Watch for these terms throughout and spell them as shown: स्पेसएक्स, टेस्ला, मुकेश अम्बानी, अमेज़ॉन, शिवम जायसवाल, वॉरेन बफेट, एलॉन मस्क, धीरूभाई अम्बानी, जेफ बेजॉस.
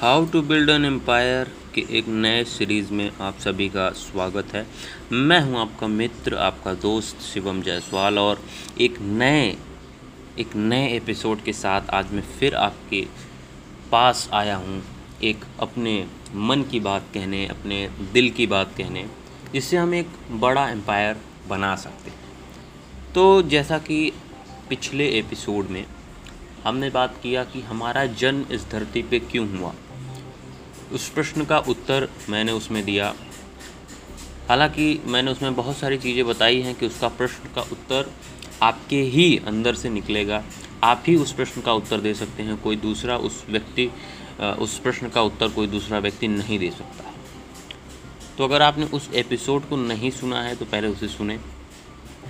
How to build an empire के एक नए सीरीज़ में आप सभी का स्वागत है। मैं हूं आपका मित्र, आपका दोस्त शिवम जायसवाल और एक नए एपिसोड के साथ आज मैं फिर आपके पास आया हूं, एक अपने मन की बात कहने, अपने दिल की बात कहने, जिससे हम एक बड़ा एम्पायर बना सकते हैं। तो जैसा कि पिछले एपिसोड में हमने बात किया कि हमारा जन्म इस धरती पे क्यों हुआ, उस प्रश्न का उत्तर मैंने उसमें दिया। हालांकि मैंने उसमें बहुत सारी चीज़ें बताई हैं कि उसका प्रश्न का उत्तर आपके ही अंदर से निकलेगा, आप ही उस प्रश्न का उत्तर दे सकते हैं, कोई दूसरा उस प्रश्न का उत्तर कोई दूसरा व्यक्ति नहीं दे सकता। तो अगर आपने उस एपिसोड को नहीं सुना है तो पहले उसे सुने,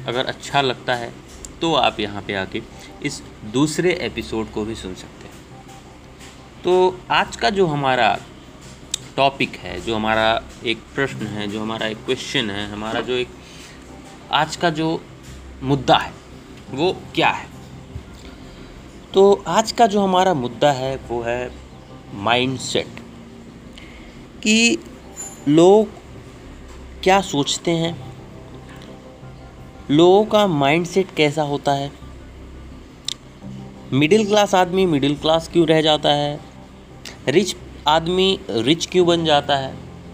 अगर अच्छा लगता है तो आप यहाँ पे आके इस दूसरे एपिसोड को भी सुन सकते हैं। तो आज का जो हमारा टॉपिक है, जो हमारा एक प्रश्न है, जो हमारा एक क्वेश्चन है, हमारा जो एक आज का जो मुद्दा है वो क्या है? तो आज का जो हमारा मुद्दा है वो है माइंडसेट, कि लोग क्या सोचते हैं, लोगों का माइंडसेट कैसा होता है, मिडिल क्लास आदमी मिडिल क्लास क्यों रह जाता है, रिच आदमी रिच क्यों बन जाता है,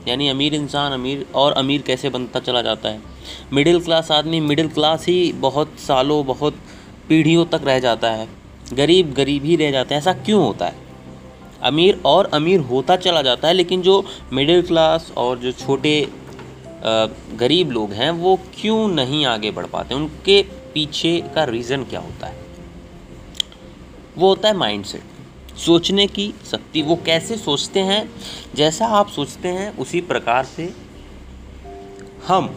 यानी अमीर इंसान अमीर और अमीर कैसे बनता चला जाता है, मिडिल क्लास आदमी मिडिल क्लास ही बहुत सालों बहुत पीढ़ियों तक रह जाता है, गरीब गरीब ही रह जाता है, ऐसा क्यों होता है? अमीर और अमीर होता चला जाता है, लेकिन जो मिडिल क्लास और जो छोटे गरीब लोग हैं वो क्यों नहीं आगे बढ़ पाते, उनके पीछे का रीज़न क्या होता है? वो होता है माइंडसेट, सोचने की शक्ति। वो कैसे सोचते हैं, जैसा आप सोचते हैं उसी प्रकार से हम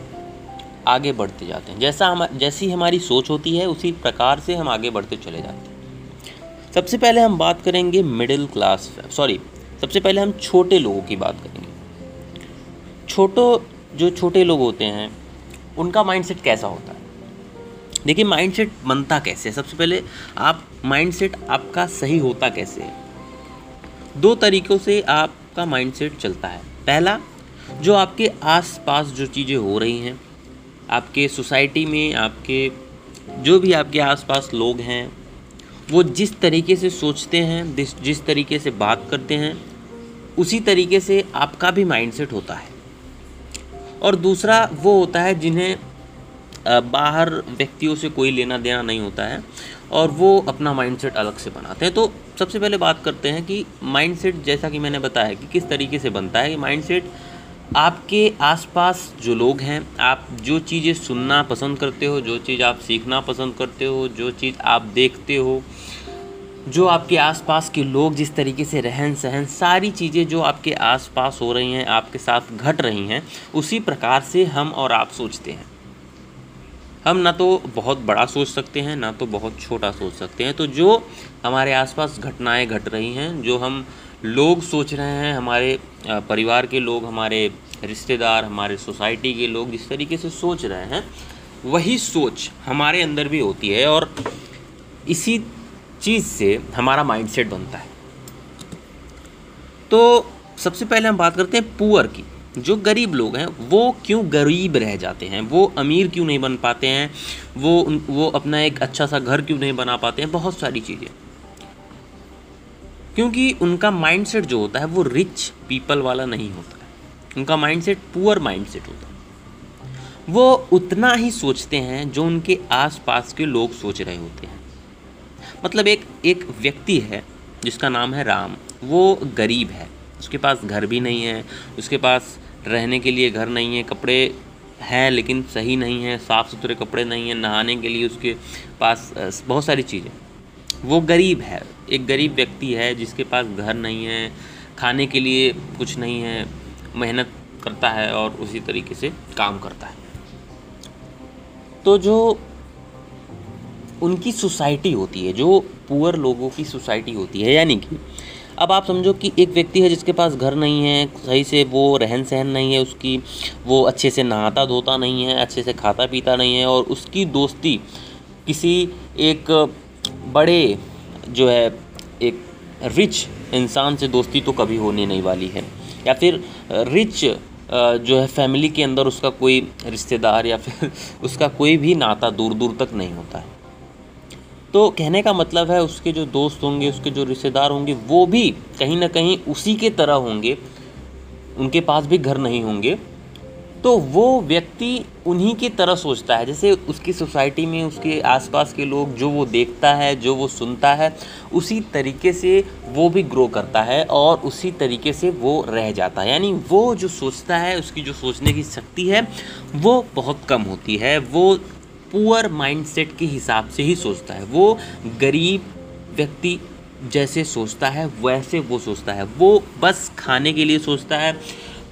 आगे बढ़ते जाते हैं, जैसी हमारी सोच होती है उसी प्रकार से हम आगे बढ़ते चले जाते हैं। सबसे पहले हम बात करेंगे सबसे पहले हम छोटे लोगों की बात करेंगे। छोटे लोग होते हैं उनका माइंडसेट कैसा होता है? देखिए माइंडसेट बनता कैसे है, सबसे पहले आप माइंडसेट आपका सही होता कैसे है? दो तरीक़ों से आपका माइंडसेट चलता है। पहला, जो आपके आसपास जो चीज़ें हो रही हैं, आपके सोसाइटी में आपके जो भी आपके आसपास लोग हैं वो जिस तरीके से सोचते हैं, जिस तरीके से बात करते हैं, उसी तरीके से आपका भी माइंडसेट होता है। और दूसरा वो होता है जिन्हें बाहर व्यक्तियों से कोई लेना देना नहीं होता है और वो अपना माइंडसेट अलग से बनाते हैं। तो सबसे पहले बात करते हैं कि माइंडसेट, जैसा कि मैंने बताया कि किस तरीके से बनता है। माइंडसेट आपके आसपास जो लोग हैं, आप जो चीज़ें सुनना पसंद करते हो, जो चीज़ आप सीखना पसंद करते हो, जो चीज़ आप देखते हो, जो आपके आसपास के लोग जिस तरीके से रहन सहन, सारी चीज़ें जो आपके आसपास हो रही हैं, आपके साथ घट रही हैं, उसी प्रकार से हम और आप सोचते हैं। हम ना तो बहुत बड़ा सोच सकते हैं ना तो बहुत छोटा सोच सकते हैं। तो जो हमारे आसपास घटनाएं घट रही हैं, जो हम लोग सोच रहे हैं, हमारे परिवार के लोग, हमारे रिश्तेदार, हमारे सोसाइटी के लोग जिस तरीके से सोच रहे हैं, वही सोच हमारे अंदर भी होती है और इसी चीज़ से हमारा माइंडसेट बनता है। तो सबसे पहले हम बात करते हैं पुअर की। जो गरीब लोग हैं वो क्यों गरीब रह जाते हैं, वो अमीर क्यों नहीं बन पाते हैं, वो अपना एक अच्छा सा घर क्यों नहीं बना पाते हैं, बहुत सारी चीज़ें, क्योंकि उनका माइंडसेट जो होता है वो रिच पीपल वाला नहीं होता है। उनका माइंडसेट पुअर माइंडसेट होता है। वो उतना ही सोचते हैं जो उनके आसपास के लोग सोच रहे होते हैं। मतलब एक व्यक्ति है जिसका नाम है राम, वो गरीब है, उसके पास घर भी नहीं है, उसके पास रहने के लिए घर नहीं है, कपड़े हैं लेकिन सही नहीं है, साफ़ सुथरे कपड़े नहीं हैं, नहाने के लिए उसके पास बहुत सारी चीज़ें, वो गरीब है। एक गरीब व्यक्ति है जिसके पास घर नहीं है, खाने के लिए कुछ नहीं है, मेहनत करता है और उसी तरीके से काम करता है। तो जो उनकी सोसाइटी होती है, जो पुअर लोगों की सोसाइटी होती है, यानी कि अब आप समझो कि एक व्यक्ति है जिसके पास घर नहीं है, सही से वो रहन सहन नहीं है उसकी, वो अच्छे से नहाता धोता नहीं है, अच्छे से खाता पीता नहीं है, और उसकी दोस्ती किसी एक बड़े जो है एक रिच इंसान से दोस्ती तो कभी होने नहीं वाली है, या फिर रिच जो है फैमिली के अंदर उसका कोई रिश्तेदार या फिर उसका कोई भी नाता दूर दूर तक नहीं होता है। तो कहने का मतलब है उसके जो दोस्त होंगे, उसके जो रिश्तेदार होंगे, वो भी कहीं ना कहीं उसी के तरह होंगे, उनके पास भी घर नहीं होंगे। तो वो व्यक्ति उन्हीं की तरह सोचता है, जैसे उसकी सोसाइटी में उसके आसपास के लोग, जो वो देखता है, जो वो सुनता है, उसी तरीके से वो भी ग्रो करता है और उसी तरीके से वो रह जाता है। यानी वो जो सोचता है, उसकी जो सोचने की शक्ति है वो बहुत कम होती है। वो पुअर माइंडसेट के हिसाब से ही सोचता है, वो गरीब व्यक्ति जैसे सोचता है वैसे वो सोचता है। वो बस खाने के लिए सोचता है,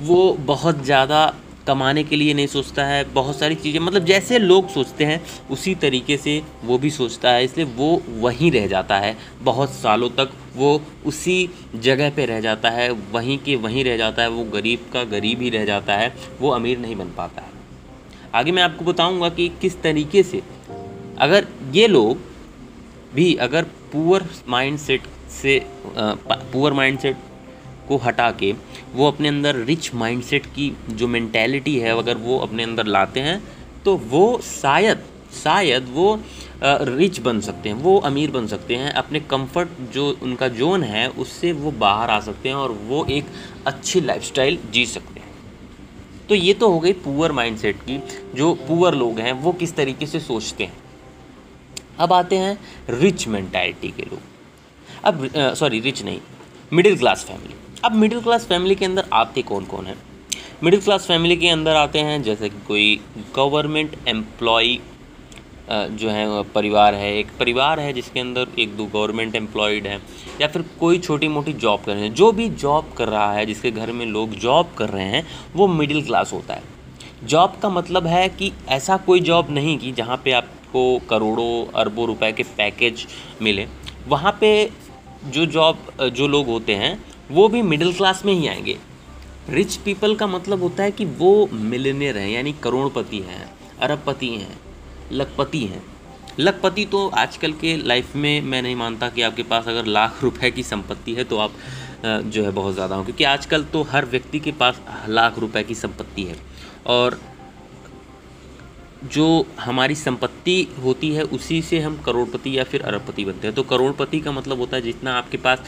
वो बहुत ज़्यादा कमाने के लिए नहीं सोचता है। बहुत सारी चीज़ें, मतलब जैसे लोग सोचते हैं उसी तरीके से वो भी सोचता है, इसलिए वो वहीं रह जाता है। बहुत सालों तक वो उसी जगह पे रह जाता है, वहीं के वहीं रह जाता है। वो गरीब का गरीब ही रह जाता है, वो अमीर नहीं बन पाता है। आगे मैं आपको बताऊंगा कि किस तरीके से अगर ये लोग भी अगर पुअर माइंडसेट को हटा के वो अपने अंदर रिच माइंडसेट की जो मेंटेलिटी है अगर वो अपने अंदर लाते हैं, तो वो शायद वो रिच बन सकते हैं, वो अमीर बन सकते हैं। अपने कंफर्ट जो उनका जोन है उससे वो बाहर आ सकते हैं और वो एक अच्छी लाइफस्टाइल जी सकते हैं। तो ये तो हो गई पुअर माइंडसेट की, जो पुअर लोग हैं वो किस तरीके से सोचते हैं। अब आते हैं रिच मेंटालिटी के लोग। अब मिडिल क्लास फैमिली। अब मिडिल क्लास फैमिली के अंदर आते कौन कौन हैं? मिडिल क्लास फैमिली के अंदर आते हैं जैसे कि कोई गवर्नमेंट एम्प्लॉय जो है परिवार है, एक परिवार है जिसके अंदर एक दो गवर्नमेंट एम्प्लॉयड हैं, या फिर कोई छोटी मोटी जॉब कर रहे हैं। जो भी जॉब कर रहा है, जिसके घर में लोग जॉब कर रहे हैं, वो मिडिल क्लास होता है। जॉब का मतलब है कि ऐसा कोई जॉब नहीं कि जहाँ पे आपको करोड़ों अरबों रुपए के पैकेज मिले। वहाँ पर जो लोग होते हैं वो भी मिडिल क्लास में ही आएंगे। रिच पीपल का मतलब होता है कि वो मिलियनेयर हैं, यानी करोड़पति हैं, अरबपति हैं, लखपति हैं। लखपति तो आजकल के लाइफ में मैं नहीं मानता कि आपके पास अगर लाख रुपए की संपत्ति है तो आप जो है बहुत ज़्यादा हो, क्योंकि आजकल तो हर व्यक्ति के पास लाख रुपए की संपत्ति है। और जो हमारी संपत्ति होती है उसी से हम करोड़पति या फिर अरबपति बनते हैं। तो करोड़पति का मतलब होता है जितना आपके पास,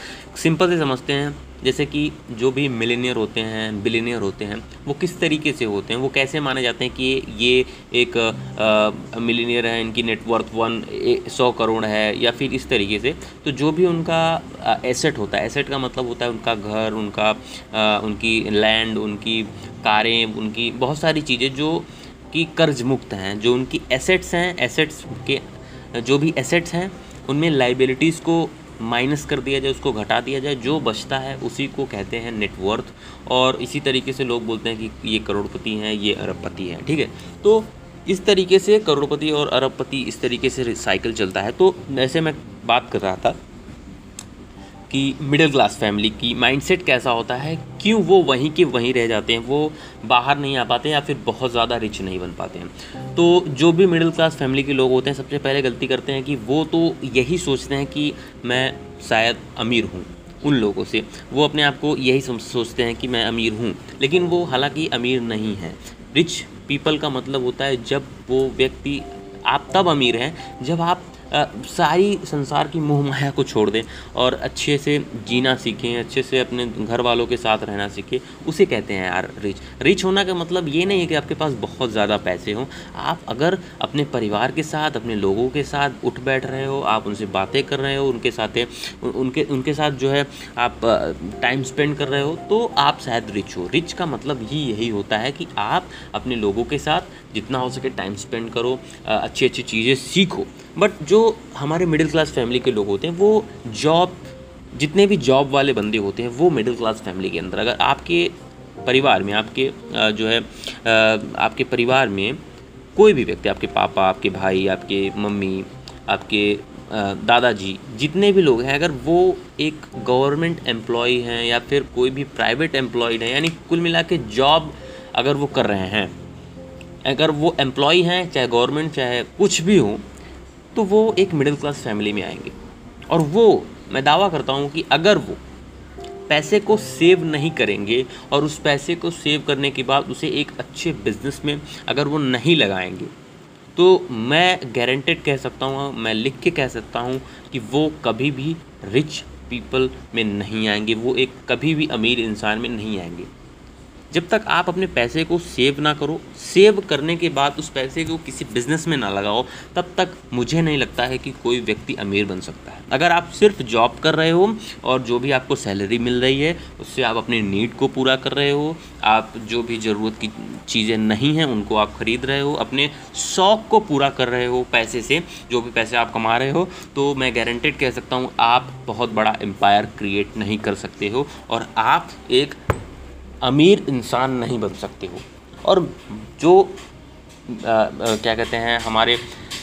सिंपल से समझते हैं जैसे कि जो भी मिलियनेयर होते हैं, बिलियनेयर होते हैं, वो किस तरीके से होते हैं, वो कैसे माने जाते हैं कि ये एक मिलियनेयर है, इनकी नेटवर्थ 100 करोड़ है, या फिर इस तरीके से। तो जो भी उनका एसेट होता है, एसेट का मतलब होता है उनका घर, उनकी लैंड, उनकी कारें, उनकी बहुत सारी चीज़ें जो कि कर्ज मुक्त हैं, जो उनकी एसेट्स हैं। एसेट्स के जो भी एसेट्स हैं उनमें लाइबिलिटीज़ को माइनस कर दिया जाए, उसको घटा दिया जाए, जो बचता है उसी को कहते हैं नेटवर्थ। और इसी तरीके से लोग बोलते हैं कि ये करोड़पति हैं, ये अरबपति हैं, ठीक है। तो इस तरीके से करोड़पति और अरबपति, इस तरीके से साइकिल चलता है। तो जैसे मैं बात कर रहा था कि मिडिल क्लास फैमिली की माइंडसेट कैसा होता है, क्यों वो वहीं के वहीं रह जाते हैं, वो बाहर नहीं आ पाते या फिर बहुत ज़्यादा रिच नहीं बन पाते हैं। तो जो भी मिडिल क्लास फैमिली के लोग होते हैं सबसे पहले गलती करते हैं कि वो तो यही सोचते हैं कि मैं शायद अमीर हूँ। उन लोगों से वो अपने आप को यही सोचते हैं कि मैं अमीर हूँ, लेकिन वो हालांकि अमीर नहीं है। रिच पीपल का मतलब होता है जब वो व्यक्ति, आप तब अमीर हैं जब आप सारी संसार की मोह माया को छोड़ दें और अच्छे से जीना सीखें, अच्छे से अपने घर वालों के साथ रहना सीखें, उसे कहते हैं यार रिच होना का मतलब ये नहीं है कि आपके पास बहुत ज़्यादा पैसे हों। आप अगर अपने परिवार के साथ, अपने लोगों के साथ उठ बैठ रहे हो, आप उनसे बातें कर रहे हो, उनके साथ जो है आप टाइम स्पेंड कर रहे हो, तो आप शायद रिच हो। रिच का मतलब ही यही होता है कि आप अपने लोगों के साथ जितना हो सके टाइम स्पेंड करो, अच्छी अच्छी चीज़ें सीखो। बट जो हमारे मिडिल क्लास फैमिली के लोग होते हैं वो जितने भी जॉब वाले बंदे होते हैं वो मिडिल क्लास फैमिली के अंदर, अगर आपके परिवार में, आपके परिवार में कोई भी व्यक्ति, आपके पापा, आपके भाई, आपके मम्मी, आपके दादाजी, जितने भी लोग हैं, अगर वो एक गवर्नमेंट एम्प्लॉय हैं या फिर कोई भी प्राइवेट एम्प्लॉयड है, यानी कुल मिला के जॉब अगर वो कर रहे हैं, अगर वो एम्प्लॉय हैं, चाहे गवर्नमेंट चाहे कुछ भी हो, तो वो एक मिडिल क्लास फैमिली में आएंगे। और वो मैं दावा करता हूँ कि अगर वो पैसे को सेव नहीं करेंगे और उस पैसे को सेव करने के बाद उसे एक अच्छे बिजनेस में अगर वो नहीं लगाएंगे तो मैं गारंटेड कह सकता हूँ, मैं लिख के कह सकता हूँ कि वो कभी भी रिच पीपल में नहीं आएंगे, वो एक कभी भी अमीर इंसान में नहीं आएंगे। जब तक आप अपने पैसे को सेव ना करो, सेव करने के बाद उस पैसे को किसी बिज़नेस में ना लगाओ, तब तक मुझे नहीं लगता है कि कोई व्यक्ति अमीर बन सकता है। अगर आप सिर्फ जॉब कर रहे हो और जो भी आपको सैलरी मिल रही है उससे आप अपने नीड को पूरा कर रहे हो, आप जो भी ज़रूरत की चीज़ें नहीं हैं उनको आप ख़रीद रहे हो, अपने शौक़ को पूरा कर रहे हो पैसे से, जो भी पैसे आप कमा रहे हो, तो मैं गारंटेड कह सकता हूँ आप बहुत बड़ा एम्पायर क्रिएट नहीं कर सकते हो और आप एक अमीर इंसान नहीं बन सकते हो। और जो क्या कहते हैं, हमारे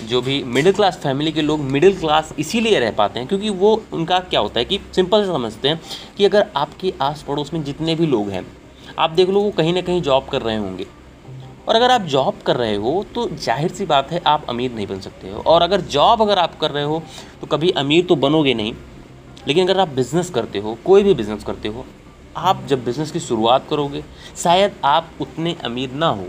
जो भी मिडिल क्लास फैमिली के लोग मिडिल क्लास इसीलिए रह पाते हैं क्योंकि वो उनका क्या होता है कि सिंपल से समझते हैं कि अगर आपके आस पड़ोस में जितने भी लोग हैं आप देख लो वो कहीं ना कहीं जॉब कर रहे होंगे, और अगर आप जॉब कर रहे हो तो जाहिर सी बात है आप अमीर नहीं बन सकते हो, और अगर जॉब अगर आप कर रहे हो तो कभी अमीर तो बनोगे नहीं। लेकिन अगर आप बिज़नेस करते हो, कोई भी बिज़नेस करते हो, आप जब बिज़नेस की शुरुआत करोगे शायद आप उतने अमीर ना हो,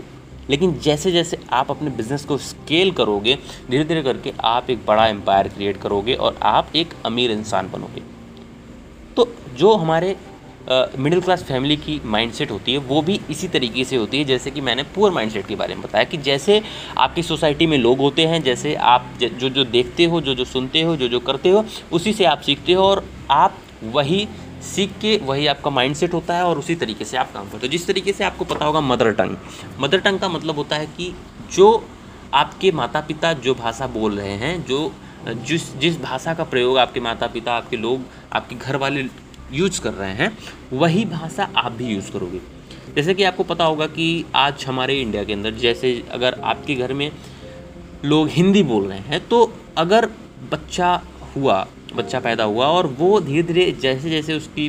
लेकिन जैसे जैसे आप अपने बिज़नेस को स्केल करोगे धीरे धीरे करके आप एक बड़ा एम्पायर क्रिएट करोगे और आप एक अमीर इंसान बनोगे। तो जो हमारे मिडिल क्लास फैमिली की माइंडसेट होती है वो भी इसी तरीके से होती है जैसे कि मैंने पुअर माइंडसेट के बारे में बताया कि जैसे आपकी सोसाइटी में लोग होते हैं, जैसे आप जो जो देखते हो, जो जो सुनते हो, जो जो करते हो, उसी से आप सीखते हो और आप वही सीख के वही आपका माइंडसेट होता है और उसी तरीके से आप काम करते हो। जिस तरीके से आपको पता होगा मदर टंग का मतलब होता है कि जो आपके माता पिता जो भाषा बोल रहे हैं, जो जिस भाषा का प्रयोग आपके माता पिता, आपके लोग, आपके घर वाले यूज़ कर रहे हैं वही भाषा आप भी यूज़ करोगे। जैसे कि आपको पता होगा कि आज हमारे इंडिया के अंदर जैसे अगर आपके घर में लोग हिंदी बोल रहे हैं तो अगर बच्चा पैदा हुआ और वो धीरे धीरे जैसे जैसे उसकी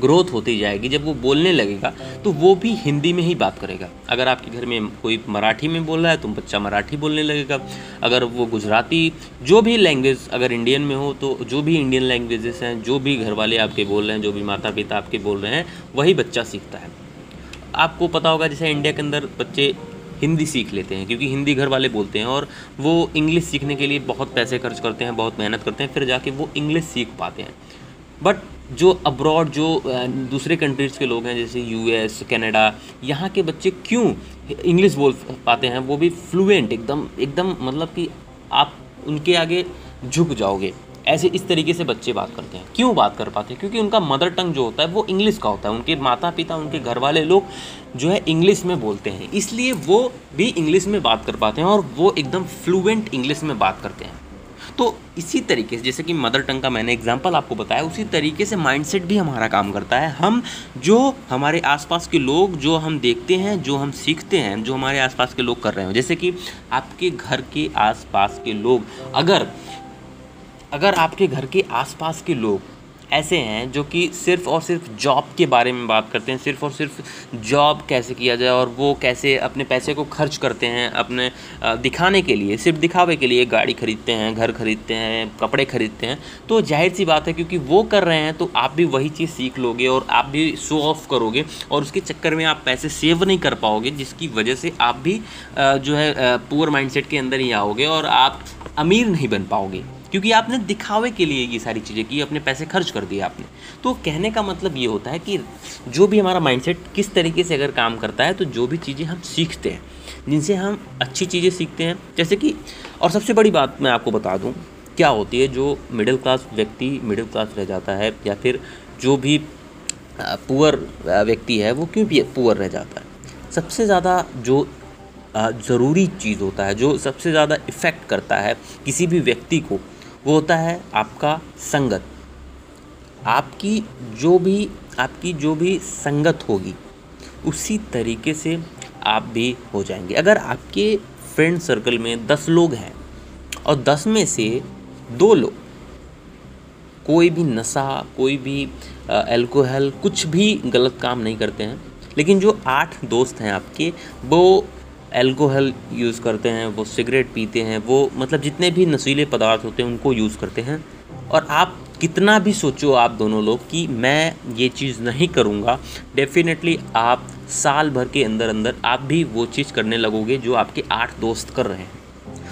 ग्रोथ होती जाएगी, जब वो बोलने लगेगा तो वो भी हिंदी में ही बात करेगा। अगर आपके घर में कोई मराठी में बोल रहा है तो बच्चा मराठी बोलने लगेगा, अगर वो गुजराती, जो भी लैंग्वेज अगर इंडियन में हो तो जो भी इंडियन लैंग्वेजेस हैं, जो भी घर वाले आपके बोल रहे हैं, जो भी माता पिता आपके बोल रहे हैं, वही बच्चा सीखता है। आपको पता होगा जैसे इंडिया के अंदर बच्चे हिंदी सीख लेते हैं क्योंकि हिंदी घर वाले बोलते हैं और वो इंग्लिश सीखने के लिए बहुत पैसे खर्च करते हैं, बहुत मेहनत करते हैं, फिर जाके वो इंग्लिश सीख पाते हैं। बट जो अब्रॉड जो दूसरे कंट्रीज़ के लोग हैं जैसे यूएस, कनाडा, यहाँ के बच्चे क्यों इंग्लिश बोल पाते हैं, वो भी फ्लुएंट एकदम मतलब कि आप उनके आगे झुक जाओगे, ऐसे इस तरीके से बच्चे बात करते हैं। क्यों बात कर पाते हैं? क्योंकि उनका मदर टंग जो होता है वो इंग्लिश का होता है, उनके माता पिता, उनके घर वाले लोग जो है इंग्लिश में बोलते हैं, इसलिए वो भी इंग्लिश में बात कर पाते हैं और वो एकदम फ्लुएंट इंग्लिश में बात करते हैं। तो इसी तरीके से जैसे कि मदर टंग का मैंने एग्जाम्पल आपको बताया, उसी तरीके से माइंडसेट भी हमारा काम करता है। हम जो हमारे आसपास के लोग, जो हम देखते हैं, जो हम सीखते हैं, जो हमारे आसपास के लोग कर रहे हैं, जैसे कि आपके घर के आसपास के लोग, अगर आपके घर के आसपास के लोग ऐसे हैं जो कि सिर्फ़ और सिर्फ जॉब के बारे में बात करते हैं, सिर्फ़ और सिर्फ जॉब कैसे किया जाए और वो कैसे अपने पैसे को खर्च करते हैं अपने दिखाने के लिए, सिर्फ दिखावे के लिए गाड़ी खरीदते हैं, घर खरीदते हैं, कपड़े खरीदते हैं, तो जाहिर सी बात है क्योंकि वो कर रहे हैं तो आप भी वही चीज़ सीख लोगे और आप भी शो ऑफ करोगे और उसके चक्कर में आप पैसे सेव नहीं कर पाओगे, जिसकी वजह से आप भी जो है पुअर माइंडसेट के अंदर ही आओगे और आप अमीर नहीं बन पाओगे क्योंकि आपने दिखावे के लिए ये सारी चीज़ें की, अपने पैसे खर्च कर दिए आपने। तो कहने का मतलब ये होता है कि जो भी हमारा माइंडसेट किस तरीके से अगर काम करता है तो जो भी चीज़ें हम सीखते हैं, जिनसे हम अच्छी चीज़ें सीखते हैं, जैसे कि, और सबसे बड़ी बात मैं आपको बता दूं क्या होती है, जो मिडिल क्लास व्यक्ति मिडिल क्लास रह जाता है या फिर जो भी पुअर व्यक्ति है वो क्यों पुअर रह जाता है, सबसे ज़्यादा जो ज़रूरी चीज़ होता है, जो सबसे ज़्यादा इफ़ेक्ट करता है किसी भी व्यक्ति को, वो होता है आपका संगत। आपकी जो भी संगत होगी उसी तरीके से आप भी हो जाएंगे। अगर आपके फ्रेंड सर्कल में 10 लोग हैं और 10 में से 2 लोग कोई भी नशा, कोई भी अल्कोहल, कुछ भी गलत काम नहीं करते हैं, लेकिन जो 8 दोस्त हैं आपके वो अल्कोहल यूज़ करते हैं, वो सिगरेट पीते हैं, वो मतलब जितने भी नशीले पदार्थ होते हैं उनको यूज़ करते हैं, और आप कितना भी सोचो आप दोनों लोग कि मैं ये चीज़ नहीं करूँगा, डेफिनेटली आप साल भर के अंदर अंदर आप भी वो चीज़ करने लगोगे जो आपके 8 दोस्त कर रहे हैं।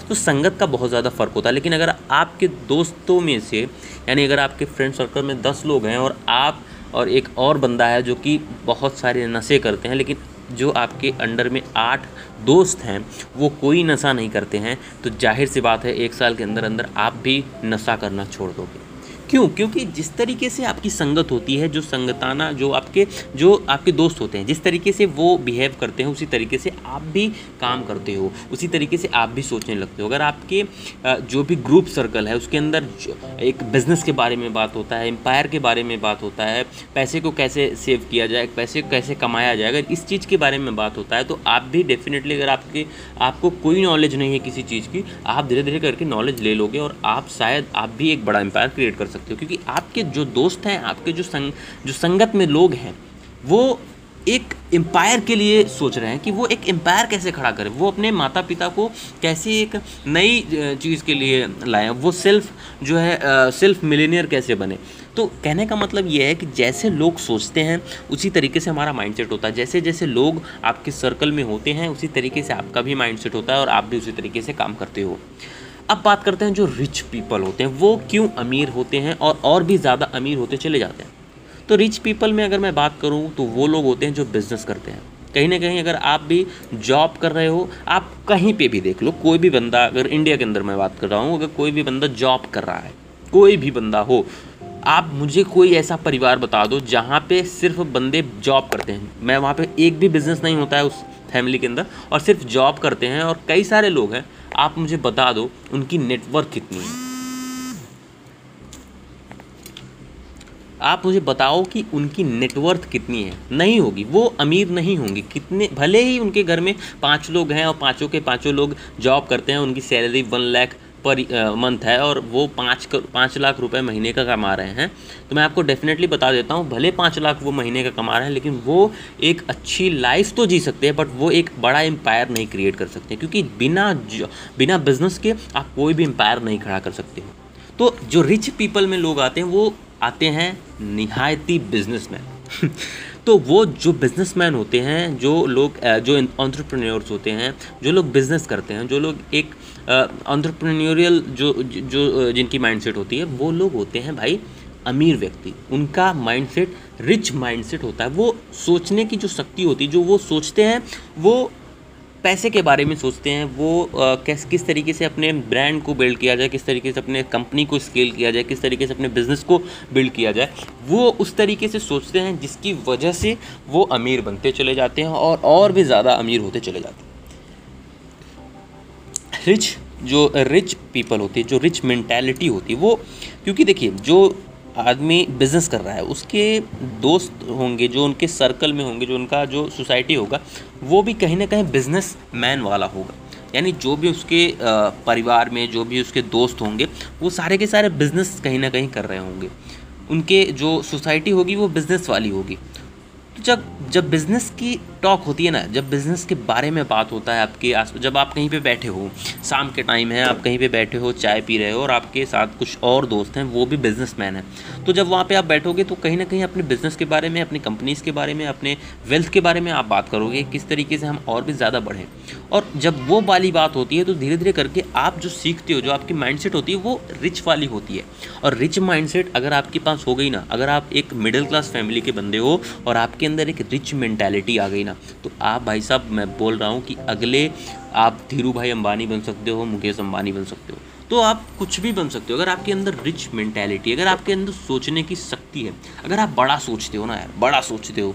तो संगत का बहुत ज़्यादा फ़र्क होता है। लेकिन अगर आपके दोस्तों में से यानी अगर आपके फ्रेंड सर्कल में 10 लोग हैं और आप और एक और बंदा है जो कि बहुत सारे नशे करते हैं, लेकिन जो आपके अंडर में 8 दोस्त हैं वो कोई नशा नहीं करते हैं, तो जाहिर सी बात है 1 साल के अंदर अंदर आप भी नशा करना छोड़ दोगे। क्यों? क्योंकि जिस तरीके से आपकी संगत होती है, जो संगताना जो आपके दोस्त होते हैं, जिस तरीके से वो बिहेव करते हैं, उसी तरीके से आप भी काम करते हो, उसी तरीके से आप भी सोचने लगते हो। अगर आपके जो भी ग्रुप सर्कल है उसके अंदर एक बिज़नेस के बारे में बात होता है, एम्पायर के बारे में बात होता है, पैसे को कैसे सेव किया जाए, पैसे को कैसे कमाया जाए, अगर इस चीज़ के बारे में बात होता है तो आप भी डेफिनेटली अगर आपको कोई नॉलेज नहीं है किसी चीज़ की, आप धीरे धीरे करके नॉलेज ले लोगे और आप शायद आप भी एक बड़ा एम्पायर क्रिएट कर सकते हो। क्योंकि आपके जो दोस्त हैं, आपके जो संगत में लोग हैं, वो एक एम्पायर के लिए सोच रहे हैं कि वो एक एम्पायर कैसे खड़ा करें, वो अपने माता पिता को कैसे एक नई चीज़ के लिए लाएं, वो सेल्फ जो है सेल्फ मिलेनियर कैसे बने। तो कहने का मतलब ये है कि जैसे लोग सोचते हैं उसी तरीके से हमारा माइंडसेट होता है। जैसे जैसे लोग आपके सर्कल में होते हैं उसी तरीके से आपका भी माइंडसेट होता है और आप भी उसी तरीके से काम करते हो। अब बात करते हैं जो रिच पीपल होते हैं वो क्यों अमीर होते हैं और भी ज़्यादा अमीर होते चले जाते हैं। तो रिच पीपल में अगर मैं बात करूं तो वो लोग होते हैं जो बिज़नेस करते हैं। कहीं ना कहीं अगर आप भी जॉब कर रहे हो, आप कहीं पे भी देख लो, कोई भी बंदा, अगर इंडिया के अंदर मैं बात कर रहा हूं, अगर कोई भी बंदा जॉब कर रहा है, कोई भी बंदा हो, आप मुझे कोई ऐसा परिवार बता दो जहाँ पर सिर्फ बंदे जॉब करते हैं, मैं वहाँ पर एक भी बिज़नेस नहीं होता है उस फैमिली के अंदर और सिर्फ जॉब करते हैं और कई सारे लोग हैं, आप मुझे बता दो उनकी नेटवर्थ कितनी है। आप मुझे बताओ कि उनकी नेटवर्थ कितनी है, नहीं होगी, वो अमीर नहीं होंगे। कितने भले ही उनके घर में 5 लोग हैं और 5 के 5 लोग जॉब करते हैं, उनकी सैलरी 1 लाख पर मंथ है और वो 5 लाख रुपए महीने का कमा रहे हैं, तो मैं आपको डेफिनेटली बता देता हूँ भले 5 लाख वो महीने का कमा रहे हैं लेकिन वो एक अच्छी लाइफ तो जी सकते हैं, बट वो एक बड़ा एम्पायर नहीं क्रिएट कर सकते, क्योंकि बिना बिजनेस के आप कोई भी एम्पायर नहीं खड़ा कर सकते हो। तो जो रिच पीपल में लोग आते हैं वो आते हैं निहायती बिजनेसमैन। तो वो जो बिजनेसमैन होते हैं, जो एंटरप्रेन्योर्स होते हैं, जो लोग बिजनेस करते हैं, जो लोग एक एंटरप्रेन्योरियल जो जिनकी माइंडसेट होती है, वो लोग होते हैं भाई अमीर व्यक्ति। उनका माइंडसेट रिच माइंडसेट होता है। वो सोचने की जो शक्ति होती है, जो वो सोचते हैं, वो पैसे के बारे में सोचते हैं, वो किस तरीके से अपने ब्रांड को बिल्ड किया जाए, किस तरीके से अपने कंपनी को स्केल किया जाए, किस तरीके से अपने बिजनेस को बिल्ड किया जाए, वो उस तरीके से सोचते हैं जिसकी वजह से वो अमीर बनते चले जाते हैं और भी ज़्यादा अमीर होते चले जाते हैं। जो रिच पीपल होती है, जो रिच मेंटालिटी होती है, वो क्योंकि देखिए जो आदमी बिज़नेस कर रहा है उसके दोस्त होंगे, जो उनके सर्कल में होंगे, जो उनका जो सोसाइटी होगा, वो भी कहीं ना कहीं बिज़नेस मैन वाला होगा। यानी जो भी उसके परिवार में जो भी उसके दोस्त होंगे वो सारे के सारे बिज़नेस कहीं ना कहीं कर रहे होंगे। उनके जो सोसाइटी होगी वो बिज़नेस वाली होगी। तो जब बिज़नेस की टॉक होती है ना, जब बिज़नेस के बारे में बात होता है आपके आस, जब आप कहीं पे बैठे हो, शाम के टाइम है, आप कहीं पे बैठे हो, चाय पी रहे हो और आपके साथ कुछ और दोस्त हैं वो भी बिज़नेसमैन हैं, तो जब वहाँ पे आप बैठोगे तो कहीं ना कहीं अपने बिज़नेस के बारे में, अपनी कंपनीज़ के बारे में, अपने वेल्थ के बारे में आप बात करोगे, किस तरीके से हम और भी ज़्यादा बढ़ें। और जब वो वाली बात होती है तो धीरे धीरे करके आप जो सीखते हो, जो आपकी माइंडसेट होती है वो रिच वाली होती है। और रिच माइंडसेट अगर आपके पास हो गई ना, अगर आप एक मिडिल क्लास फैमिली के बंदे हो और आपके अंदर एक रिच मेंटालिटी आ गई ना, तो आप भाई साहब मैं बोल रहा हूँ कि अगले आप धीरूभाई अम्बानी बन सकते हो, मुकेश अम्बानी बन सकते हो, तो आप कुछ भी बन सकते हो। अगर आपके अंदर रिच मेंटालिटी, अगर आपके अंदर सोचने की शक्ति है, अगर आप बड़ा सोचते हो ना यार, बड़ा सोचते हो,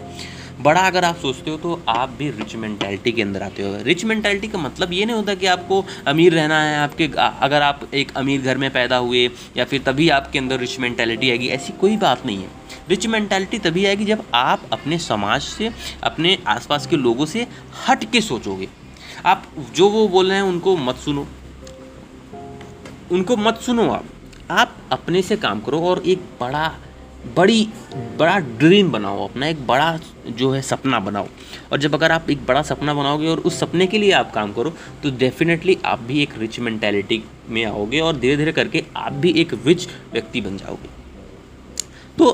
बड़ा अगर आप सोचते हो तो आप भी रिच मेंटालिटी के अंदर आते हो। रिच मेंटालिटी का मतलब ये नहीं होता कि आपको अमीर रहना है, आपके अगर आप एक अमीर घर में पैदा हुए या फिर तभी आपके अंदर रिच मेंटालिटी आएगी, ऐसी कोई बात नहीं है। रिच मेंटालिटी तभी आएगी जब आप अपने समाज से, अपने आसपास के लोगों से हट के सोचोगे। आप जो वो बोल रहे हैं उनको मत सुनो, आप अपने से काम करो और एक बड़ा ड्रीम बनाओ अपना, एक बड़ा जो है सपना बनाओ। और जब अगर आप एक बड़ा सपना बनाओगे और उस सपने के लिए आप काम करो तो डेफिनेटली आप भी एक रिच मेंटालिटी में आओगे और धीरे धीरे करके आप भी एक रिच व्यक्ति बन जाओगे। तो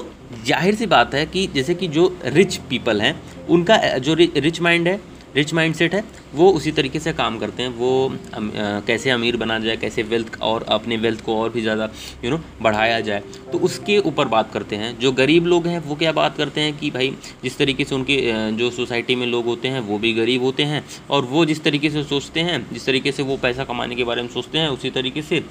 जाहिर सी बात है कि जैसे कि जो रिच पीपल हैं उनका जो रिच माइंड है, रिच माइंड सेट है, वो उसी तरीके से काम करते हैं। वो कैसे अमीर बना जाए, कैसे वेल्थ और अपने वेल्थ को और भी ज़्यादा बढ़ाया जाए, तो उसके ऊपर बात करते हैं। जो गरीब लोग हैं वो क्या बात करते हैं कि भाई जिस तरीके से उनके जो सोसाइटी में लोग होते हैं वो भी गरीब होते हैं, और वो जिस तरीके से सोचते हैं, जिस तरीके से वो पैसा कमाने के बारे में सोचते हैं, उसी तरीके से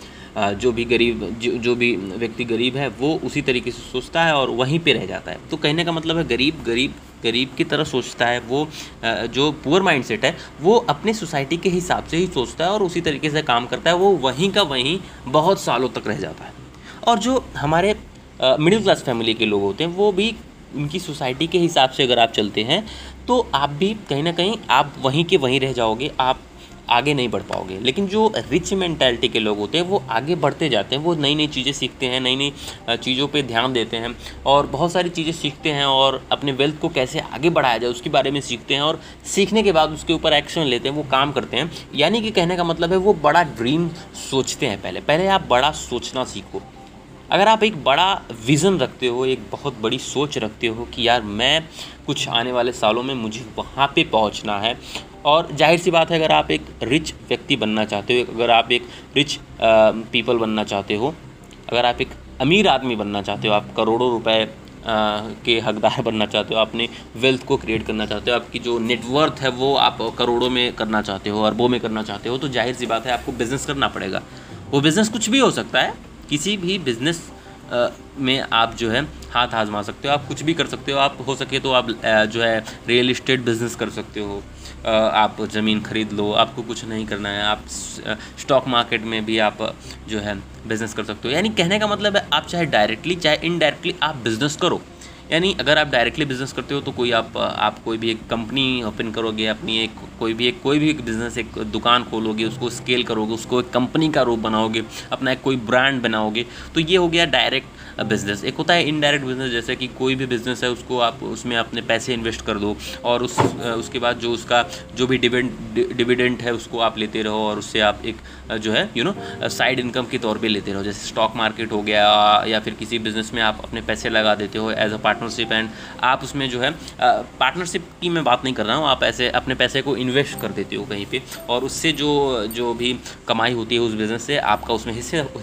जो भी गरीब जो भी व्यक्ति गरीब है वो उसी तरीके से सोचता है और वहीं पर रह जाता है। तो कहने का मतलब है गरीब गरीब गरीब की तरह सोचता है। वो जो पुअर माइंडसेट है वो अपने सोसाइटी के हिसाब से ही सोचता है और उसी तरीके से काम करता है। वो वहीं का वहीं बहुत सालों तक रह जाता है। और जो हमारे मिडिल क्लास फैमिली के लोग होते हैं वो भी उनकी सोसाइटी के हिसाब से अगर आप चलते हैं तो आप भी कहीं ना कहीं आप वहीं के वहीं रह जाओगे, आप आगे नहीं बढ़ पाओगे। लेकिन जो रिच मेंटालिटी के लोग होते हैं वो आगे बढ़ते जाते हैं, वो नई नई चीज़ें सीखते हैं, नई नई चीज़ों पे ध्यान देते हैं और बहुत सारी चीज़ें सीखते हैं और अपने वेल्थ को कैसे आगे बढ़ाया जाए उसके बारे में सीखते हैं, और सीखने के बाद उसके ऊपर एक्शन लेते हैं, वो काम करते हैं। यानी कि कहने का मतलब है वो बड़ा ड्रीम सोचते हैं। पहले आप बड़ा सोचना सीखो। अगर आप एक बड़ा विज़न रखते हो, एक बहुत बड़ी सोच रखते हो कि यार मैं कुछ आने वाले सालों में मुझे वहाँ पे पहुँचना है, और जाहिर सी बात है अगर आप एक रिच व्यक्ति बनना चाहते हो, अगर आप एक रिच पीपल बनना चाहते हो, अगर आप एक अमीर आदमी बनना चाहते हो, आप करोड़ों रुपए के हकदार बनना चाहते हो, आपने वेल्थ को क्रिएट करना चाहते हो, आपकी जो नेटवर्थ है वो आप करोड़ों में करना चाहते हो, अरबों में करना चाहते हो, तो जाहिर सी बात है आपको बिज़नेस करना पड़ेगा। वो बिज़नेस कुछ भी हो सकता है, किसी भी बिज़नेस में आप जो है हाथ आजमा सकते हो, आप कुछ भी कर सकते हो। आप हो सके तो आप जो है रियल इस्टेट बिज़नेस कर सकते हो, आप ज़मीन ख़रीद लो, आपको कुछ नहीं करना है, आप स्टॉक मार्केट में भी आप जो है बिज़नेस कर सकते हो। यानी कहने का मतलब है आप चाहे डायरेक्टली चाहे इनडायरेक्टली आप बिज़नेस करो। यानी अगर आप डायरेक्टली बिज़नेस करते हो तो कोई आप कोई भी एक कंपनी ओपन करोगे, अपनी एक कोई भी एक बिज़नेस, एक दुकान खोलोगे, उसको स्केल करोगे, उसको एक कंपनी का रूप बनाओगे, अपना एक कोई ब्रांड बनाओगे, तो ये हो गया डायरेक्ट बिज़नेस। एक होता है इनडायरेक्ट बिज़नेस, जैसे कि कोई भी बिज़नेस है उसको आप उसमें अपने पैसे इन्वेस्ट कर दो और उसके बाद जो उसका जो भी डिविडेंड है उसको आप लेते रहो और उससे आप एक जो है साइड इनकम के तौर पर लेते रहो। जैसे स्टॉक मार्केट हो गया, या फिर किसी बिज़नेस में आप अपने पैसे लगा देते हो एज अ पार्टनरशिप, एंड आप उसमें जो है पार्टनरशिप की मैं बात नहीं कर रहा हूँ, आप ऐसे अपने पैसे को इन्वेस्ट कर देते हो कहीं पे और उससे जो भी कमाई होती है उस बिज़नेस से आपका उसमें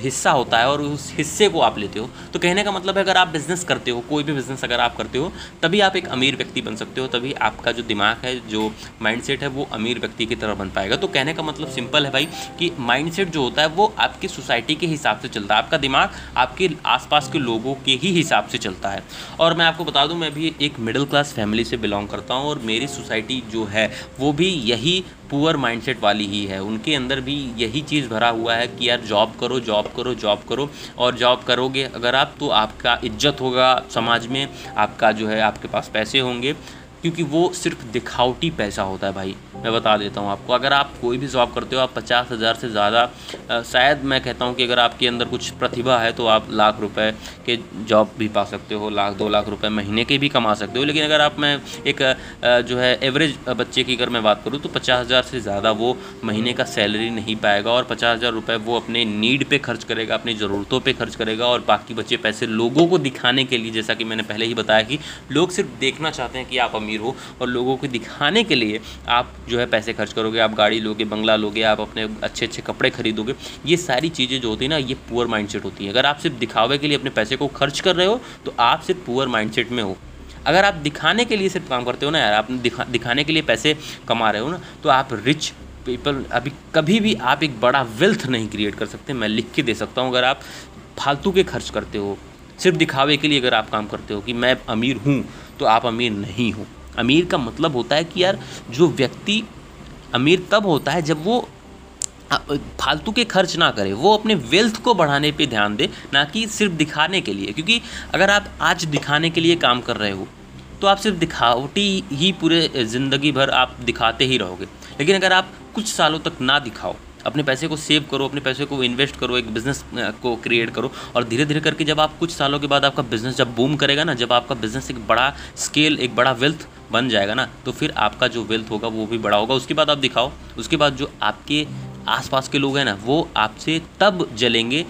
हिस्सा होता है और उस हिस्से को आप लेते हो। तो कहने का मतलब है अगर आप बिज़नेस करते हो, कोई भी बिज़नेस अगर आप करते हो, तभी आप एक अमीर व्यक्ति बन सकते हो, तभी आपका जो दिमाग है, जो माइंडसेट है, वो अमीर व्यक्ति की तरह बन पाएगा। तो कहने का मतलब सिंपल है भाई कि माइंडसेट जो होता है वो आपकी सोसाइटी के हिसाब से चलता है, आपका दिमाग आपके आसपास के लोगों के ही हिसाब से चलता है। और मैं आपको बता दूं, मैं भी एक मिडिल क्लास फैमिली से बिलोंग करता हूं और मेरी सोसाइटी जो है वो भी यही पुअर माइंडसेट वाली ही है। उनके अंदर भी यही चीज़ भरा हुआ है कि यार जॉब करो, जॉब करो, जॉब करो, और जॉब करोगे अगर आप तो आपका इज्जत होगा समाज में, आपका जो है आपके पास पैसे होंगे, क्योंकि वो सिर्फ दिखावटी पैसा होता है। भाई मैं बता देता हूँ आपको, अगर आप कोई भी जॉब करते हो, आप 50,000 से ज़्यादा, शायद मैं कहता हूँ कि अगर आपके अंदर कुछ प्रतिभा है तो आप लाख रुपए के जॉब भी पा सकते हो, 1-2 लाख रुपए महीने के भी कमा सकते हो। लेकिन अगर आप मैं एक जो है एवरेज बच्चे की अगर मैं बात करूँ तो 50,000 से ज़्यादा वो महीने का सैलरी नहीं पाएगा, और 50,000 रुपये वो अपने नीड पर खर्च करेगा, अपनी ज़रूरतों पर खर्च करेगा, और बाकी बचे पैसे लोगों को दिखाने के लिए, जैसा कि मैंने पहले ही बताया कि लोग सिर्फ देखना चाहते हैं कि आप हो, और लोगों को दिखाने के लिए आप जो है पैसे खर्च करोगे, आप गाड़ी लोगे, बंगला लोगे, आप अपने अच्छे अच्छे कपड़े खरीदोगे। ये सारी चीज़ें जो होती है ना, ये पुअर माइंडसेट होती है। अगर आप सिर्फ दिखावे के लिए अपने पैसे को खर्च कर रहे हो तो आप सिर्फ पुअर माइंडसेट में हो। अगर आप दिखाने के लिए सिर्फ काम करते हो ना यार, आप दिखाने के लिए पैसे कमा रहे हो ना, तो आप रिच पीपल अभी कभी भी आप एक बड़ा वेल्थ नहीं क्रिएट कर सकते। मैं लिख के दे सकता हूँ, अगर आप फालतू के खर्च करते हो, सिर्फ दिखावे के लिए अगर आप काम करते हो कि मैं अमीर हूँ, तो आप अमीर नहीं हो। अमीर का मतलब होता है कि यार जो व्यक्ति अमीर तब होता है जब वो फालतू के खर्च ना करे, वो अपने वेल्थ को बढ़ाने पे ध्यान दे, ना कि सिर्फ दिखाने के लिए। क्योंकि अगर आप आज दिखाने के लिए काम कर रहे हो तो आप सिर्फ दिखावटी ही पूरे ज़िंदगी भर आप दिखाते ही रहोगे। लेकिन अगर आप कुछ सालों तक ना दिखाओ, अपने पैसे को सेव करो, अपने पैसे को इन्वेस्ट करो, एक बिज़नेस को क्रिएट करो, और धीरे धीरे करके जब आप कुछ सालों के बाद आपका बिज़नेस जब बूम करेगा ना, जब आपका बिज़नेस एक बड़ा स्केल, एक बड़ा वेल्थ बन जाएगा ना, तो फिर आपका जो वेल्थ होगा वो भी बड़ा होगा। उसके बाद आप दिखाओ, उसके बाद जो आपके आसपास के लोग हैं ना, वो आपसे तब जलेंगे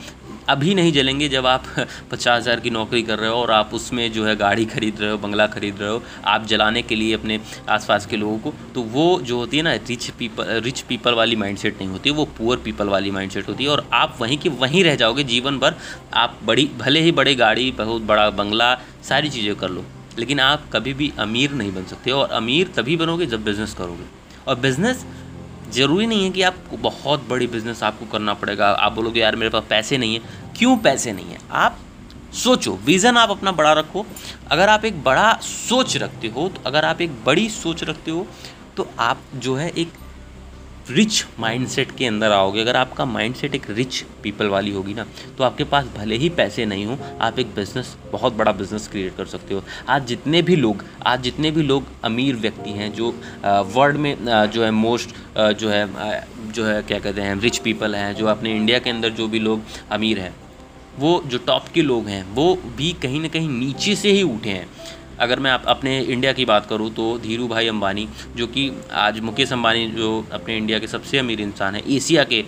अभी नहीं जलेंगे जब आप 50,000 की नौकरी कर रहे हो और आप उसमें जो है गाड़ी खरीद रहे हो, बंगला खरीद रहे हो आप जलाने के लिए अपने आसपास के लोगों को। तो वो जो होती है ना रिच पीपल वाली माइंडसेट नहीं होती, वो पुअर पीपल वाली माइंडसेट होती है और आप वहीं के वहीं रह जाओगे जीवन भर। आप बड़ी भले ही बड़ी गाड़ी, बहुत बड़ा बंगला, सारी चीज़ें कर लो, लेकिन आप कभी भी अमीर नहीं बन सकते। और अमीर तभी बनोगे जब बिज़नेस करोगे। और बिज़नेस ज़रूरी नहीं है कि आपको बहुत बड़ी बिज़नेस आपको करना पड़ेगा। आप बोलोगे यार मेरे पास पैसे नहीं है, क्यों पैसे नहीं है? आप सोचो, विज़न आप अपना बड़ा रखो। अगर आप एक बड़ा सोच रखते हो, तो अगर आप एक बड़ी सोच रखते हो तो आप जो है एक रिच माइंडसेट के अंदर आओगे। अगर आपका माइंडसेट एक रिच पीपल वाली होगी ना, तो आपके पास भले ही पैसे नहीं हो, आप एक बिज़नेस, बहुत बड़ा बिज़नेस क्रिएट कर सकते हो। आज जितने भी लोग अमीर व्यक्ति हैं जो वर्ल्ड में जो है मोस्ट जो है क्या कहते हैं रिच पीपल हैं, जो अपने इंडिया के अंदर जो भी लोग अमीर हैं, वो जो टॉप के लोग हैं वो भी कहीं ना कहीं नीचे से ही उठे हैं। अगर मैं आप अपने इंडिया की बात करूं तो धीरूभाई अम्बानी, जो कि आज मुकेश अम्बानी जो अपने इंडिया के सबसे अमीर इंसान है, एशिया के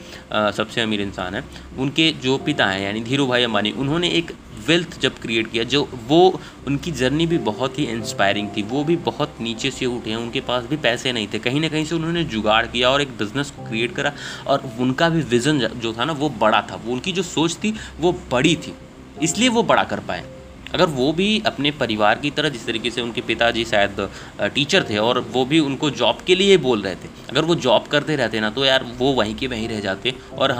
सबसे अमीर इंसान है, उनके जो पिता हैं यानी धीरूभाई अम्बानी, उन्होंने एक वेल्थ जब क्रिएट किया, जो वो उनकी जर्नी भी बहुत ही इंस्पायरिंग थी। वो भी बहुत नीचे से उठे हैं, उनके पास भी पैसे नहीं थे, कहीं ना कहीं से उन्होंने जुगाड़ किया और एक बिज़नेस को क्रिएट करा। और उनका भी विज़न जो था ना वो बड़ा था, वो उनकी जो सोच थी वो बड़ी थी, इसलिए वो बड़ा कर पाए। अगर वो भी अपने परिवार की तरह, जिस तरीके से उनके पिताजी शायद टीचर थे और वो भी उनको जॉब के लिए बोल रहे थे, अगर वो जॉब करते रहते ना तो यार वो वहीं के वहीं रह जाते। और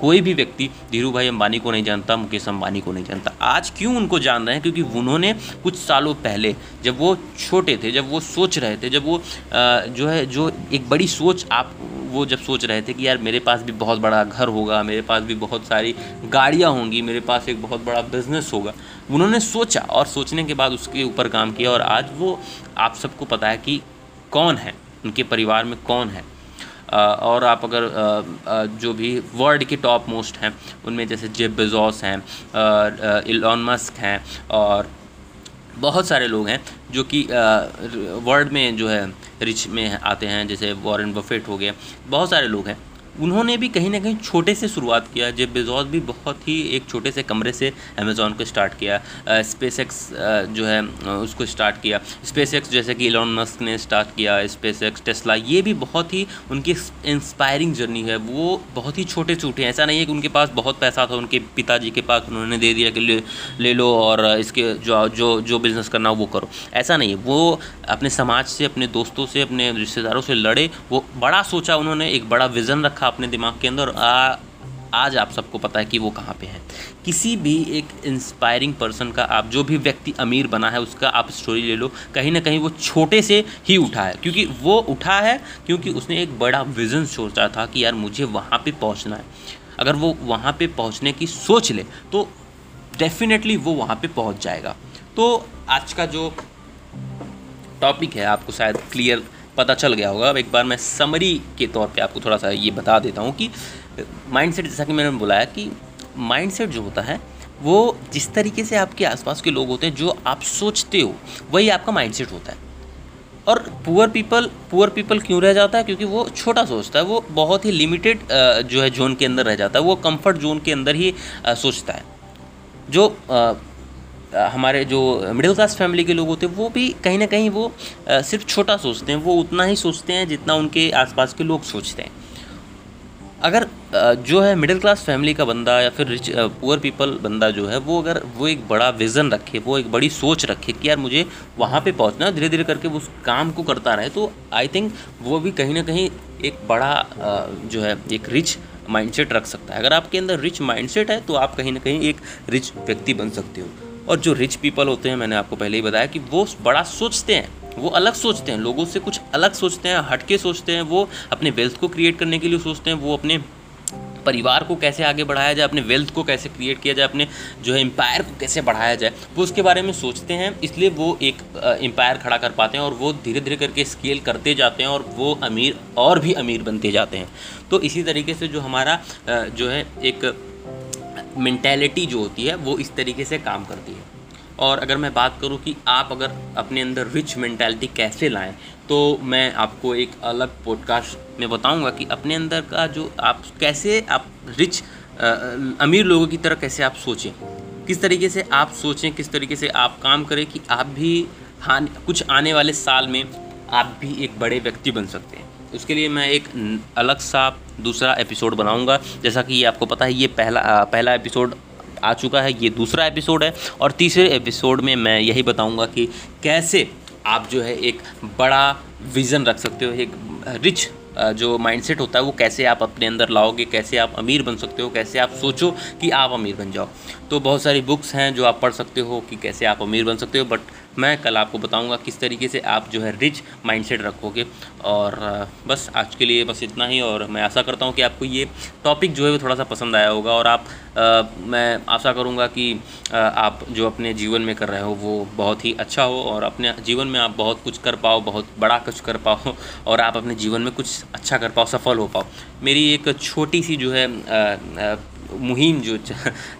कोई भी व्यक्ति धीरूभाई अम्बानी को नहीं जानता, मुकेश अम्बानी को नहीं जानता। आज क्यों उनको जान रहे हैं? क्योंकि उन्होंने कुछ सालों पहले, जब वो छोटे थे, जब वो सोच रहे थे, जब वो जो एक बड़ी सोच वो जब सोच रहे थे कि यार मेरे पास भी बहुत बड़ा घर होगा, मेरे पास भी बहुत सारी गाड़ियाँ होंगी, मेरे पास एक बहुत बड़ा बिजनेस होगा, उन्होंने सोचा और सोचने के बाद उसके ऊपर काम किया। और आज वो आप सबको पता है कि कौन है, उनके परिवार में कौन है। और आप अगर जो भी वर्ल्ड के टॉप मोस्ट हैं उनमें जैसे जेफ बेजॉस हैं, एलॉन मस्क हैं और बहुत सारे लोग हैं जो कि वर्ल्ड में जो है रिच में आते हैं, जैसे वॉरेन बफेट हो गया, बहुत सारे लोग हैं। उन्होंने भी कहीं ना कहीं छोटे से शुरुआत किया। जेफ बेजॉस भी बहुत ही एक छोटे से कमरे से अमेज़ॉन को स्टार्ट किया, स्पेसएक्स जो है उसको स्टार्ट किया, स्पेसएक्स जैसे कि एलॉन मस्क ने स्टार्ट किया, स्पेसएक्स, टेस्ला, ये भी बहुत ही उनकी इंस्पायरिंग जर्नी है। वो बहुत ही छोटे से उठे। ऐसा नहीं है कि उनके पास बहुत पैसा था, उनके पिताजी के पास उन्होंने दे दिया कि ले लो और इसके जो जो जो बिज़नेस करना हो वो करो, ऐसा नहीं है। वो अपने समाज से, अपने दोस्तों से, अपने रिश्तेदारों से लड़े, वो बड़ा सोचा, उन्होंने एक बड़ा विज़न रखा अपने दिमाग के अंदर। आज आप सबको पता है कि वो कहाँ पे हैं। किसी भी एक इंस्पायरिंग पर्सन का, आप जो भी व्यक्ति अमीर बना है उसका आप स्टोरी ले लो, कहीं ना कहीं वो छोटे से ही उठा है, क्योंकि वो उठा है क्योंकि उसने एक बड़ा विज़न सोचा था कि यार मुझे वहाँ पे पहुँचना है। अगर वो वहाँ पे पहुँचने की सोच ले तो डेफिनेटली वो वहाँ पे पहुँच जाएगा। तो आज का जो टॉपिक है आपको शायद क्लियर पता चल गया होगा। अब एक बार मैं समरी के तौर पे आपको थोड़ा सा ये बता देता हूँ कि माइंडसेट, जैसा कि मैंने बुलाया कि माइंडसेट जो होता है वो जिस तरीके से आपके आसपास के लोग होते हैं, जो आप सोचते हो वही आपका माइंडसेट होता है। और पुअर पीपल क्यों रह जाता है? क्योंकि वो छोटा सोचता है, वो बहुत ही लिमिटेड जो है जोन के अंदर रह जाता है, वो कंफर्ट जोन के अंदर ही सोचता है। जो हमारे जो मिडिल क्लास फैमिली के लोग होते हैं वो भी कहीं ना कहीं वो सिर्फ छोटा सोचते हैं, वो उतना ही सोचते हैं जितना उनके आसपास के लोग सोचते हैं। अगर जो है मिडिल क्लास फैमिली का बंदा या फिर रिच पुअर पीपल बंदा जो है वो, अगर वो एक बड़ा विज़न रखे, वो एक बड़ी सोच रखे कि यार मुझे वहाँ पे पहुँचना, धीरे धीरे करके वो उस काम को करता रहे, तो आई थिंक वो भी कहीं ना कहीं एक बड़ा जो है एक रिच माइंडसेट रख सकता है। अगर आपके अंदर रिच माइंडसेट है तो आप कहीं ना कहीं एक रिच व्यक्ति बन सकते हो। और जो रिच पीपल होते हैं, मैंने आपको पहले ही बताया कि वो बड़ा सोचते हैं, वो अलग सोचते हैं, लोगों से कुछ अलग सोचते हैं, हटके सोचते हैं। वो अपने वेल्थ को क्रिएट करने के लिए सोचते हैं, वो अपने परिवार को कैसे आगे बढ़ाया जाए, अपने वेल्थ को कैसे क्रिएट किया जाए, अपने जो है एम्पायर को कैसे बढ़ाया जाए, वो उसके बारे में सोचते हैं। इसलिए वो एक एम्पायर खड़ा कर पाते हैं और वो धीरे धीरे करके स्केल करते जाते हैं और वो अमीर और भी अमीर बनते जाते हैं। तो इसी तरीके से जो हमारा जो है एक मेंटालिटी जो होती है वो इस तरीके से काम करती है। और अगर मैं बात करूं कि आप अगर अपने अंदर रिच मेंटालिटी कैसे लाएं, तो मैं आपको एक अलग पॉडकास्ट में बताऊंगा कि अपने अंदर का जो आप कैसे आप रिच अमीर लोगों की तरह कैसे आप सोचें, किस तरीके से आप सोचें, किस तरीके से आप काम करें कि आप भी कुछ आने वाले साल में आप भी एक बड़े व्यक्ति बन सकते हैं। उसके लिए मैं एक अलग सा दूसरा एपिसोड बनाऊंगा। जैसा कि आपको पता है ये पहला एपिसोड आ चुका है, ये दूसरा एपिसोड है और तीसरे एपिसोड में मैं यही बताऊंगा कि कैसे आप जो है एक बड़ा विज़न रख सकते हो, एक रिच जो माइंडसेट होता है वो कैसे आप अपने अंदर लाओगे, कैसे आप अमीर बन सकते हो, कैसे आप सोचो कि आप अमीर बन जाओ। तो बहुत सारी बुक्स हैं जो आप पढ़ सकते हो कि कैसे आप अमीर बन सकते हो, बट मैं कल आपको बताऊंगा किस तरीके से आप जो है रिच माइंडसेट रखोगे। और बस आज के लिए बस इतना ही, और मैं आशा करता हूँ कि आपको ये टॉपिक जो है वो थोड़ा सा पसंद आया होगा और आप मैं आशा करूँगा कि आप जो अपने जीवन में कर रहे हो वो बहुत ही अच्छा हो और अपने जीवन में आप बहुत कुछ कर पाओ, बहुत बड़ा कुछ कर पाओ और आप अपने जीवन में कुछ अच्छा कर पाओ, सफल हो पाओ। मेरी एक छोटी सी जो है मुहिम जो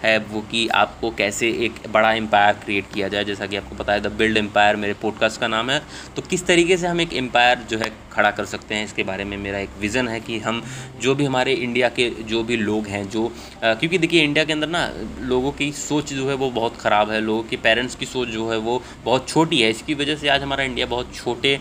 है वो कि आपको कैसे एक बड़ा एम्पायर क्रिएट किया जाए। जैसा कि आपको पता है द बिल्ड एम्पायर मेरे पॉडकास्ट का नाम है। तो किस तरीके से हम एक एम्पायर जो है खड़ा कर सकते हैं इसके बारे में मेरा एक विज़न है कि हम जो भी हमारे इंडिया के जो भी लोग हैं जो क्योंकि देखिए इंडिया के अंदर ना लोगों की सोच जो है वो बहुत ख़राब है, लोगों के पेरेंट्स की सोच जो है वो बहुत छोटी है। इसकी वजह से आज हमारा इंडिया बहुत छोटे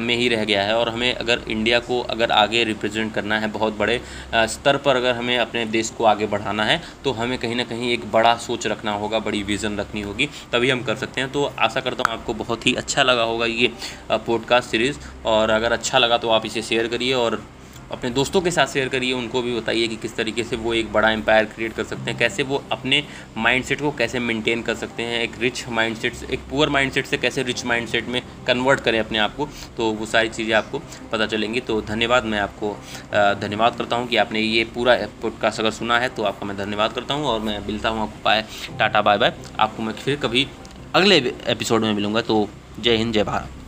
में ही रह गया है और हमें अगर इंडिया को अगर आगे रिप्रेजेंट करना है, बहुत बड़े स्तर पर अगर हमें अपने देश को आगे बढ़ाना है तो हमें कहीं ना कहीं एक बड़ा सोच रखना होगा, बड़ी विज़न रखनी होगी, तभी हम कर सकते हैं। तो आशा करता हूँ आपको बहुत ही अच्छा लगा होगा ये पॉडकास्ट सीरीज़, और अगर अच्छा लगा तो आप इसे शेयर करिए और अपने दोस्तों के साथ शेयर करिए, उनको भी बताइए कि किस तरीके से वो एक बड़ा एम्पायर क्रिएट कर सकते हैं, कैसे वो अपने माइंडसेट को कैसे मेंटेन कर सकते हैं, एक रिच माइंडसेट, एक पुअर माइंडसेट से कैसे रिच माइंडसेट में कन्वर्ट करें अपने आप को। तो वो सारी चीज़ें आपको पता चलेंगी। तो धन्यवाद, मैं आपको धन्यवाद करता हूँ कि आपने ये पूरा पॉडकास्ट अगर सुना है तो आपका मैं धन्यवाद करता हूँ और मैं मिलता हूँ आपको, बाय, टाटा बाय बाय। आपको मैं फिर कभी अगले एपिसोड में मिलूँगा। तो जय हिंद, जय भारत।